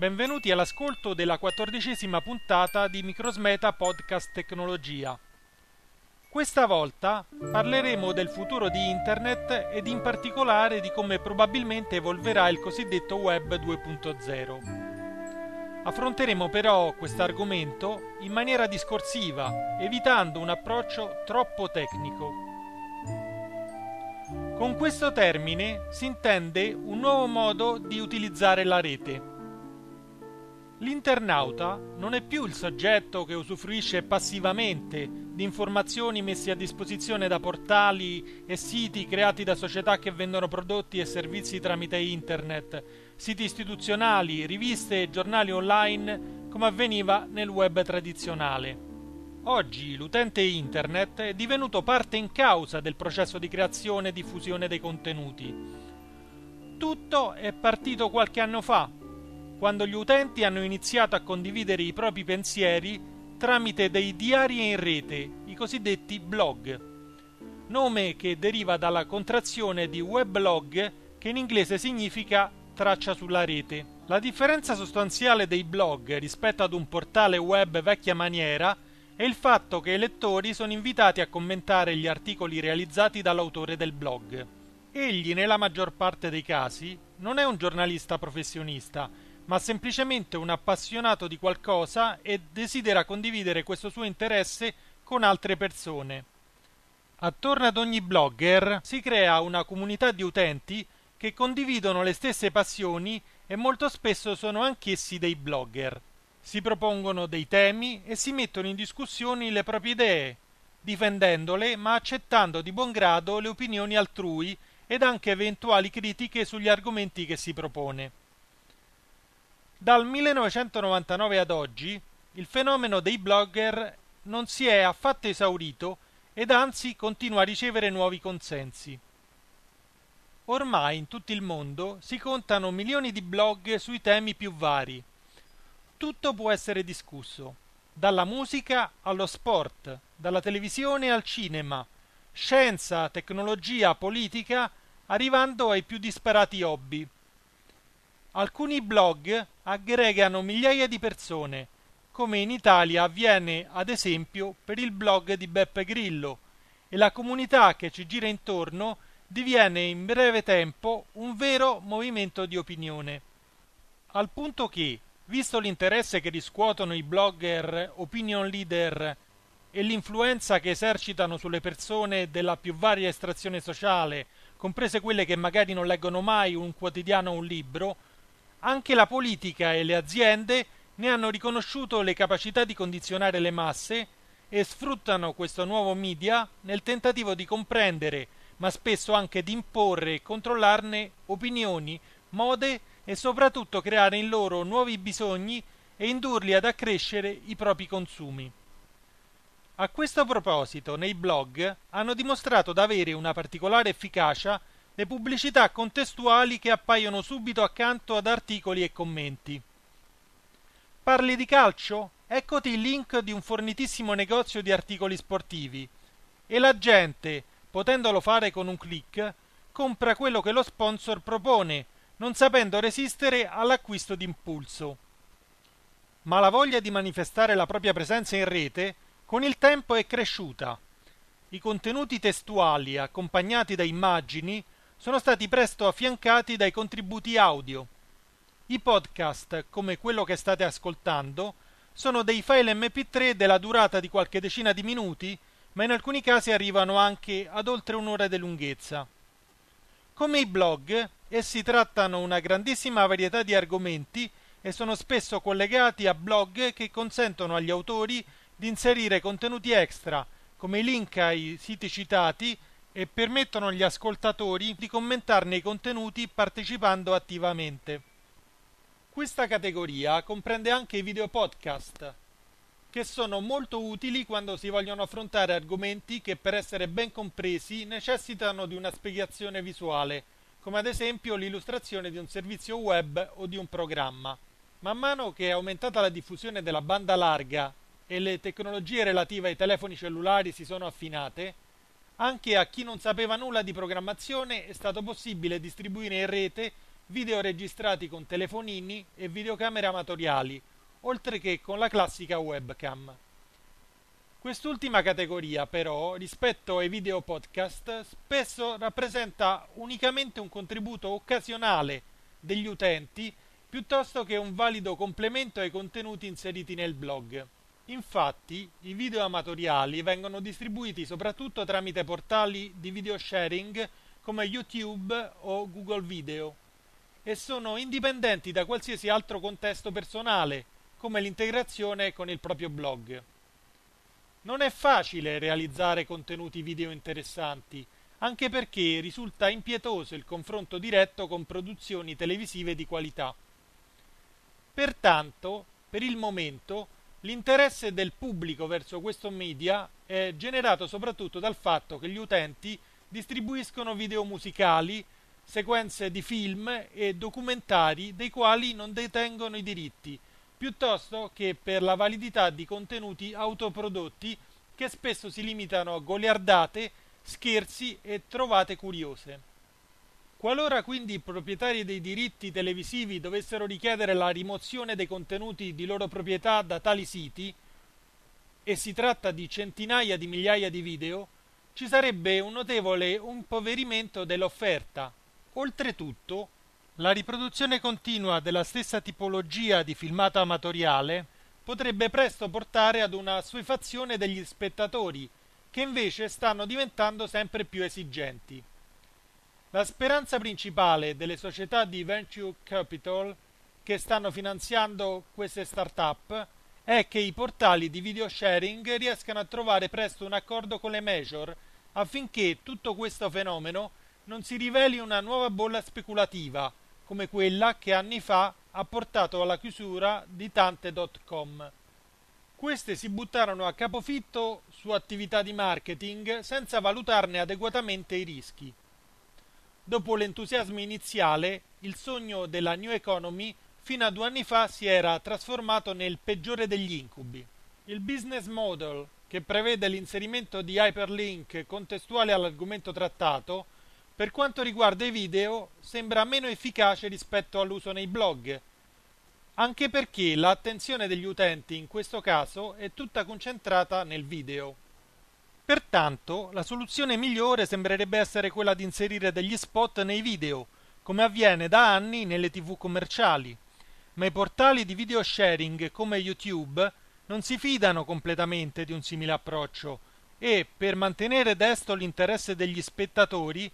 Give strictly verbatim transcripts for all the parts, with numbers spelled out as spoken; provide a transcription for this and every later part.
Benvenuti all'ascolto della quattordicesima puntata di Microsmeta Podcast Tecnologia. Questa volta parleremo del futuro di Internet ed in particolare di come probabilmente evolverà il cosiddetto Web due punto zero. Affronteremo però quest'argomento in maniera discorsiva, evitando un approccio troppo tecnico. Con questo termine si intende un nuovo modo di utilizzare la rete. L'internauta non è più il soggetto che usufruisce passivamente di informazioni messe a disposizione da portali e siti creati da società che vendono prodotti e servizi tramite internet, siti istituzionali, riviste e giornali online come avveniva nel web tradizionale. Oggi l'utente internet è divenuto parte in causa del processo di creazione e diffusione dei contenuti. Tutto è partito qualche anno fa, quando gli utenti hanno iniziato a condividere i propri pensieri tramite dei diari in rete, i cosiddetti blog, nome che deriva dalla contrazione di weblog, che in inglese significa traccia sulla rete. La differenza sostanziale dei blog rispetto ad un portale web vecchia maniera e il fatto che i lettori sono invitati a commentare gli articoli realizzati dall'autore del blog. Egli, nella maggior parte dei casi, non è un giornalista professionista, ma semplicemente un appassionato di qualcosa e desidera condividere questo suo interesse con altre persone. Attorno ad ogni blogger si crea una comunità di utenti che condividono le stesse passioni e molto spesso sono anch'essi dei blogger. Si propongono dei temi e si mettono in discussione le proprie idee, difendendole ma accettando di buon grado le opinioni altrui ed anche eventuali critiche sugli argomenti che si propone. Dal millenovecentonovantanove ad oggi il fenomeno dei blogger non si è affatto esaurito ed anzi continua a ricevere nuovi consensi. Ormai in tutto il mondo si contano milioni di blog sui temi più vari. Tutto può essere discusso, dalla musica allo sport, dalla televisione al cinema, scienza, tecnologia, politica, arrivando ai più disparati hobby. Alcuni blog aggregano migliaia di persone, come in Italia avviene ad esempio per il blog di Beppe Grillo, e la comunità che ci gira intorno diviene in breve tempo un vero movimento di opinione, al punto che, visto l'interesse che riscuotono i blogger, opinion leader e l'influenza che esercitano sulle persone della più varia estrazione sociale, comprese quelle che magari non leggono mai un quotidiano o un libro, anche la politica e le aziende ne hanno riconosciuto le capacità di condizionare le masse e sfruttano questo nuovo media nel tentativo di comprendere, ma spesso anche di imporre e controllarne opinioni, mode e soprattutto creare in loro nuovi bisogni e indurli ad accrescere i propri consumi. A questo proposito, nei blog hanno dimostrato d'avere una particolare efficacia le pubblicità contestuali che appaiono subito accanto ad articoli e commenti. Parli di calcio? Eccoti il link di un fornitissimo negozio di articoli sportivi e la gente, potendolo fare con un click, compra quello che lo sponsor propone, non sapendo resistere all'acquisto d'impulso. Ma la voglia di manifestare la propria presenza in rete con il tempo è cresciuta. I contenuti testuali accompagnati da immagini sono stati presto affiancati dai contributi audio. I podcast, come quello che state ascoltando, sono dei file emme pi tre della durata di qualche decina di minuti, ma in alcuni casi arrivano anche ad oltre un'ora di lunghezza. Come i blog, essi trattano una grandissima varietà di argomenti e sono spesso collegati a blog che consentono agli autori di inserire contenuti extra, come i link ai siti citati, e permettono agli ascoltatori di commentarne i contenuti partecipando attivamente. Questa categoria comprende anche i video podcast, che sono molto utili quando si vogliono affrontare argomenti che, per essere ben compresi, necessitano di una spiegazione visuale, come ad esempio l'illustrazione di un servizio web o di un programma. Man mano che è aumentata la diffusione della banda larga e le tecnologie relative ai telefoni cellulari si sono affinate, anche a chi non sapeva nulla di programmazione è stato possibile distribuire in rete video registrati con telefonini e videocamere amatoriali, oltre che con la classica webcam. Quest'ultima categoria, però, rispetto ai video podcast, spesso rappresenta unicamente un contributo occasionale degli utenti piuttosto che un valido complemento ai contenuti inseriti nel blog. Infatti, i video amatoriali vengono distribuiti soprattutto tramite portali di video sharing come YouTube o Google Video e sono indipendenti da qualsiasi altro contesto personale, come l'integrazione con il proprio blog. Non è facile realizzare contenuti video interessanti, anche perché risulta impietoso il confronto diretto con produzioni televisive di qualità. Pertanto, per il momento, l'interesse del pubblico verso questo media è generato soprattutto dal fatto che gli utenti distribuiscono video musicali, sequenze di film e documentari dei quali non detengono i diritti, piuttosto che per la validità di contenuti autoprodotti che spesso si limitano a goliardate, scherzi e trovate curiose. Qualora quindi i proprietari dei diritti televisivi dovessero richiedere la rimozione dei contenuti di loro proprietà da tali siti, e si tratta di centinaia di migliaia di video, ci sarebbe un notevole impoverimento dell'offerta. Oltretutto, la riproduzione continua della stessa tipologia di filmata amatoriale potrebbe presto portare ad una assuefazione degli spettatori, che invece stanno diventando sempre più esigenti. La speranza principale delle società di venture capital che stanno finanziando queste start-up è che i portali di video sharing riescano a trovare presto un accordo con le major affinché tutto questo fenomeno non si riveli una nuova bolla speculativa come quella che anni fa ha portato alla chiusura di tante dot com. Queste si buttarono a capofitto su attività di marketing senza valutarne adeguatamente i rischi. Dopo l'entusiasmo iniziale, il sogno della New Economy fino a due anni fa si era trasformato nel peggiore degli incubi. Il business model, che prevede l'inserimento di hyperlink contestuale all'argomento trattato, per quanto riguarda i video, sembra meno efficace rispetto all'uso nei blog, anche perché l'attenzione degli utenti in questo caso è tutta concentrata nel video. Pertanto, la soluzione migliore sembrerebbe essere quella di inserire degli spot nei video, come avviene da anni nelle tivù commerciali, ma i portali di video sharing come YouTube non si fidano completamente di un simile approccio e, per mantenere desto l'interesse degli spettatori,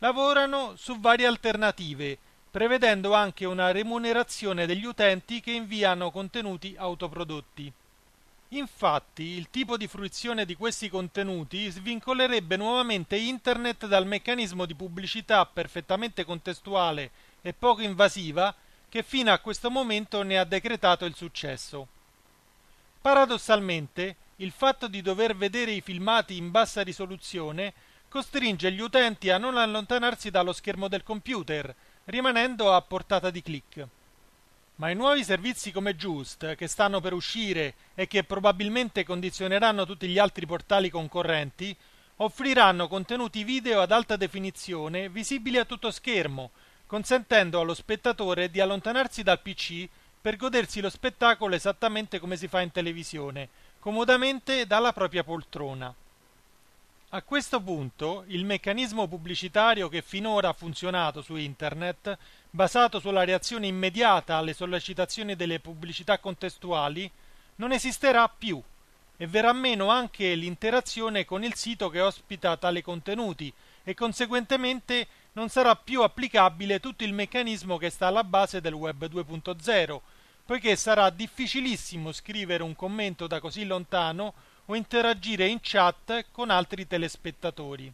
lavorano su varie alternative, prevedendo anche una remunerazione degli utenti che inviano contenuti autoprodotti. Infatti, il tipo di fruizione di questi contenuti svincolerebbe nuovamente Internet dal meccanismo di pubblicità perfettamente contestuale e poco invasiva che fino a questo momento ne ha decretato il successo. Paradossalmente, il fatto di dover vedere i filmati in bassa risoluzione costringe gli utenti a non allontanarsi dallo schermo del computer, rimanendo a portata di click. Ma i nuovi servizi come Just, che stanno per uscire e che probabilmente condizioneranno tutti gli altri portali concorrenti, offriranno contenuti video ad alta definizione visibili a tutto schermo, consentendo allo spettatore di allontanarsi dal P C per godersi lo spettacolo esattamente come si fa in televisione, comodamente dalla propria poltrona. A questo punto, il meccanismo pubblicitario che finora ha funzionato su Internet, basato sulla reazione immediata alle sollecitazioni delle pubblicità contestuali, non esisterà più e verrà meno anche l'interazione con il sito che ospita tali contenuti e conseguentemente non sarà più applicabile tutto il meccanismo che sta alla base del Web due punto zero, poiché sarà difficilissimo scrivere un commento da così lontano o interagire in chat con altri telespettatori.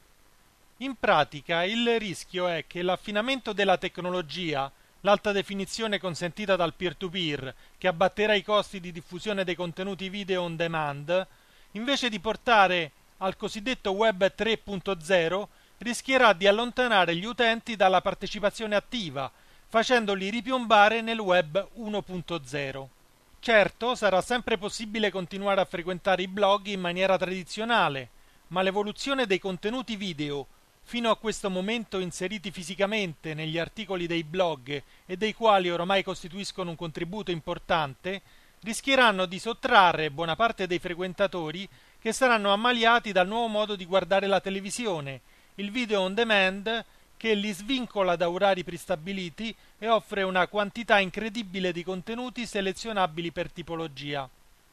In pratica, il rischio è che l'affinamento della tecnologia, l'alta definizione consentita dal peer-to-peer, che abbatterà i costi di diffusione dei contenuti video on demand, invece di portare al cosiddetto Web tre punto zero, rischierà di allontanare gli utenti dalla partecipazione attiva, facendoli ripiombare nel Web uno punto zero. Certo, sarà sempre possibile continuare a frequentare i blog in maniera tradizionale, ma l'evoluzione dei contenuti video, fino a questo momento inseriti fisicamente negli articoli dei blog e dei quali oramai costituiscono un contributo importante, rischieranno di sottrarre buona parte dei frequentatori che saranno ammaliati dal nuovo modo di guardare la televisione, il video on demand, che li svincola da orari prestabiliti e offre una quantità incredibile di contenuti selezionabili per tipologia.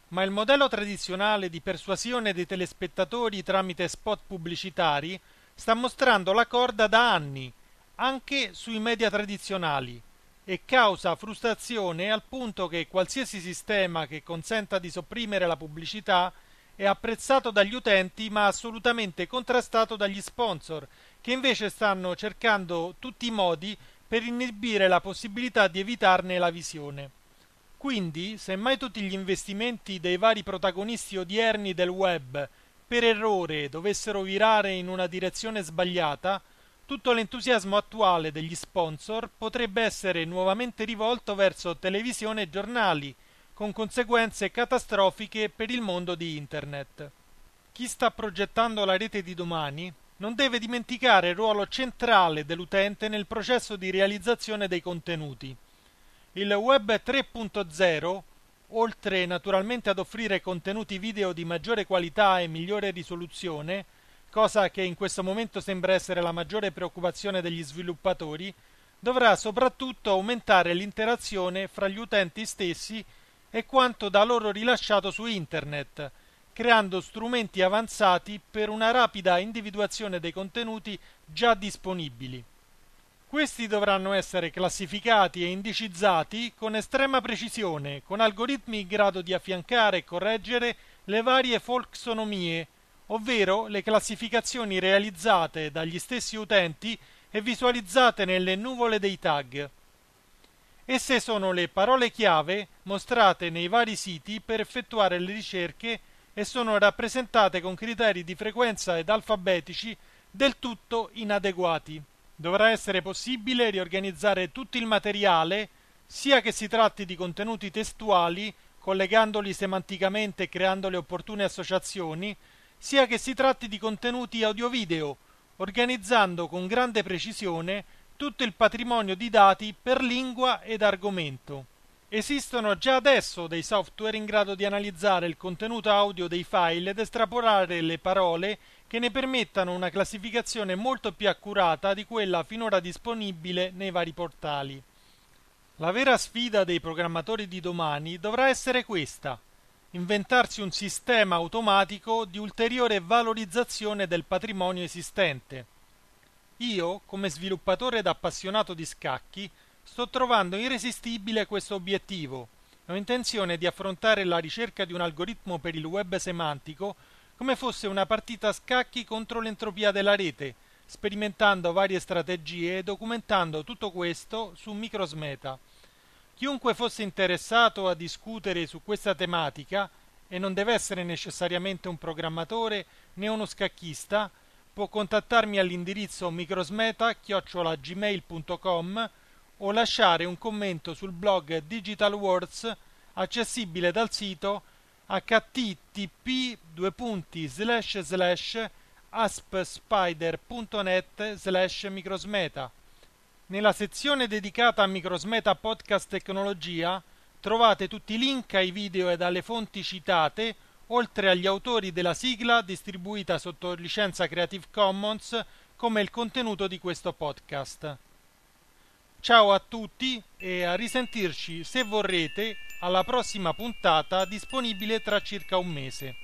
Ma il modello tradizionale di persuasione dei telespettatori tramite spot pubblicitari sta mostrando la corda da anni, anche sui media tradizionali, e causa frustrazione al punto che qualsiasi sistema che consenta di sopprimere la pubblicità è apprezzato dagli utenti ma assolutamente contrastato dagli sponsor, che invece stanno cercando tutti i modi per inibire la possibilità di evitarne la visione. Quindi, semmai tutti gli investimenti dei vari protagonisti odierni del web per errore dovessero virare in una direzione sbagliata, tutto l'entusiasmo attuale degli sponsor potrebbe essere nuovamente rivolto verso televisione e giornali, con conseguenze catastrofiche per il mondo di Internet. Chi sta progettando la rete di domani non deve dimenticare il ruolo centrale dell'utente nel processo di realizzazione dei contenuti. Il Web tre punto zero, oltre naturalmente ad offrire contenuti video di maggiore qualità e migliore risoluzione, cosa che in questo momento sembra essere la maggiore preoccupazione degli sviluppatori, dovrà soprattutto aumentare l'interazione fra gli utenti stessi e quanto da loro rilasciato su Internet, creando strumenti avanzati per una rapida individuazione dei contenuti già disponibili. Questi dovranno essere classificati e indicizzati con estrema precisione, con algoritmi in grado di affiancare e correggere le varie folksonomie, ovvero le classificazioni realizzate dagli stessi utenti e visualizzate nelle nuvole dei tag. Esse sono le parole chiave mostrate nei vari siti per effettuare le ricerche e sono rappresentate con criteri di frequenza ed alfabetici del tutto inadeguati. Dovrà essere possibile riorganizzare tutto il materiale, sia che si tratti di contenuti testuali, collegandoli semanticamente e creando le opportune associazioni, sia che si tratti di contenuti audio-video, organizzando con grande precisione tutto il patrimonio di dati per lingua ed argomento. Esistono già adesso dei software in grado di analizzare il contenuto audio dei file ed estrapolare le parole che ne permettano una classificazione molto più accurata di quella finora disponibile nei vari portali. La vera sfida dei programmatori di domani dovrà essere questa: inventarsi un sistema automatico di ulteriore valorizzazione del patrimonio esistente. Io, come sviluppatore ed appassionato di scacchi, sto trovando irresistibile questo obiettivo. Ho intenzione di affrontare la ricerca di un algoritmo per il web semantico come fosse una partita a scacchi contro l'entropia della rete, sperimentando varie strategie e documentando tutto questo su Microsmeta. Chiunque fosse interessato a discutere su questa tematica, e non deve essere necessariamente un programmatore né uno scacchista, può contattarmi all'indirizzo microsmeta chiocciola gmail punto com o lasciare un commento sul blog Digital Words accessibile dal sito h t t p due punti slash slash asp spider punto net slash microsmeta. Nella sezione dedicata a Microsmeta Podcast Tecnologia trovate tutti i link ai video ed alle fonti citate, oltre agli autori della sigla distribuita sotto licenza Creative Commons come il contenuto di questo podcast. Ciao a tutti e a risentirci, se vorrete, alla prossima puntata disponibile tra circa un mese.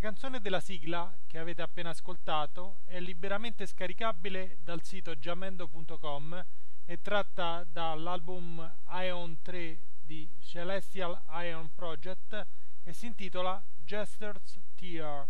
La canzone della sigla che avete appena ascoltato è liberamente scaricabile dal sito jamendo punto com e tratta dall'album Ion tre di Celestial Ion Project e si intitola Jester's Tear.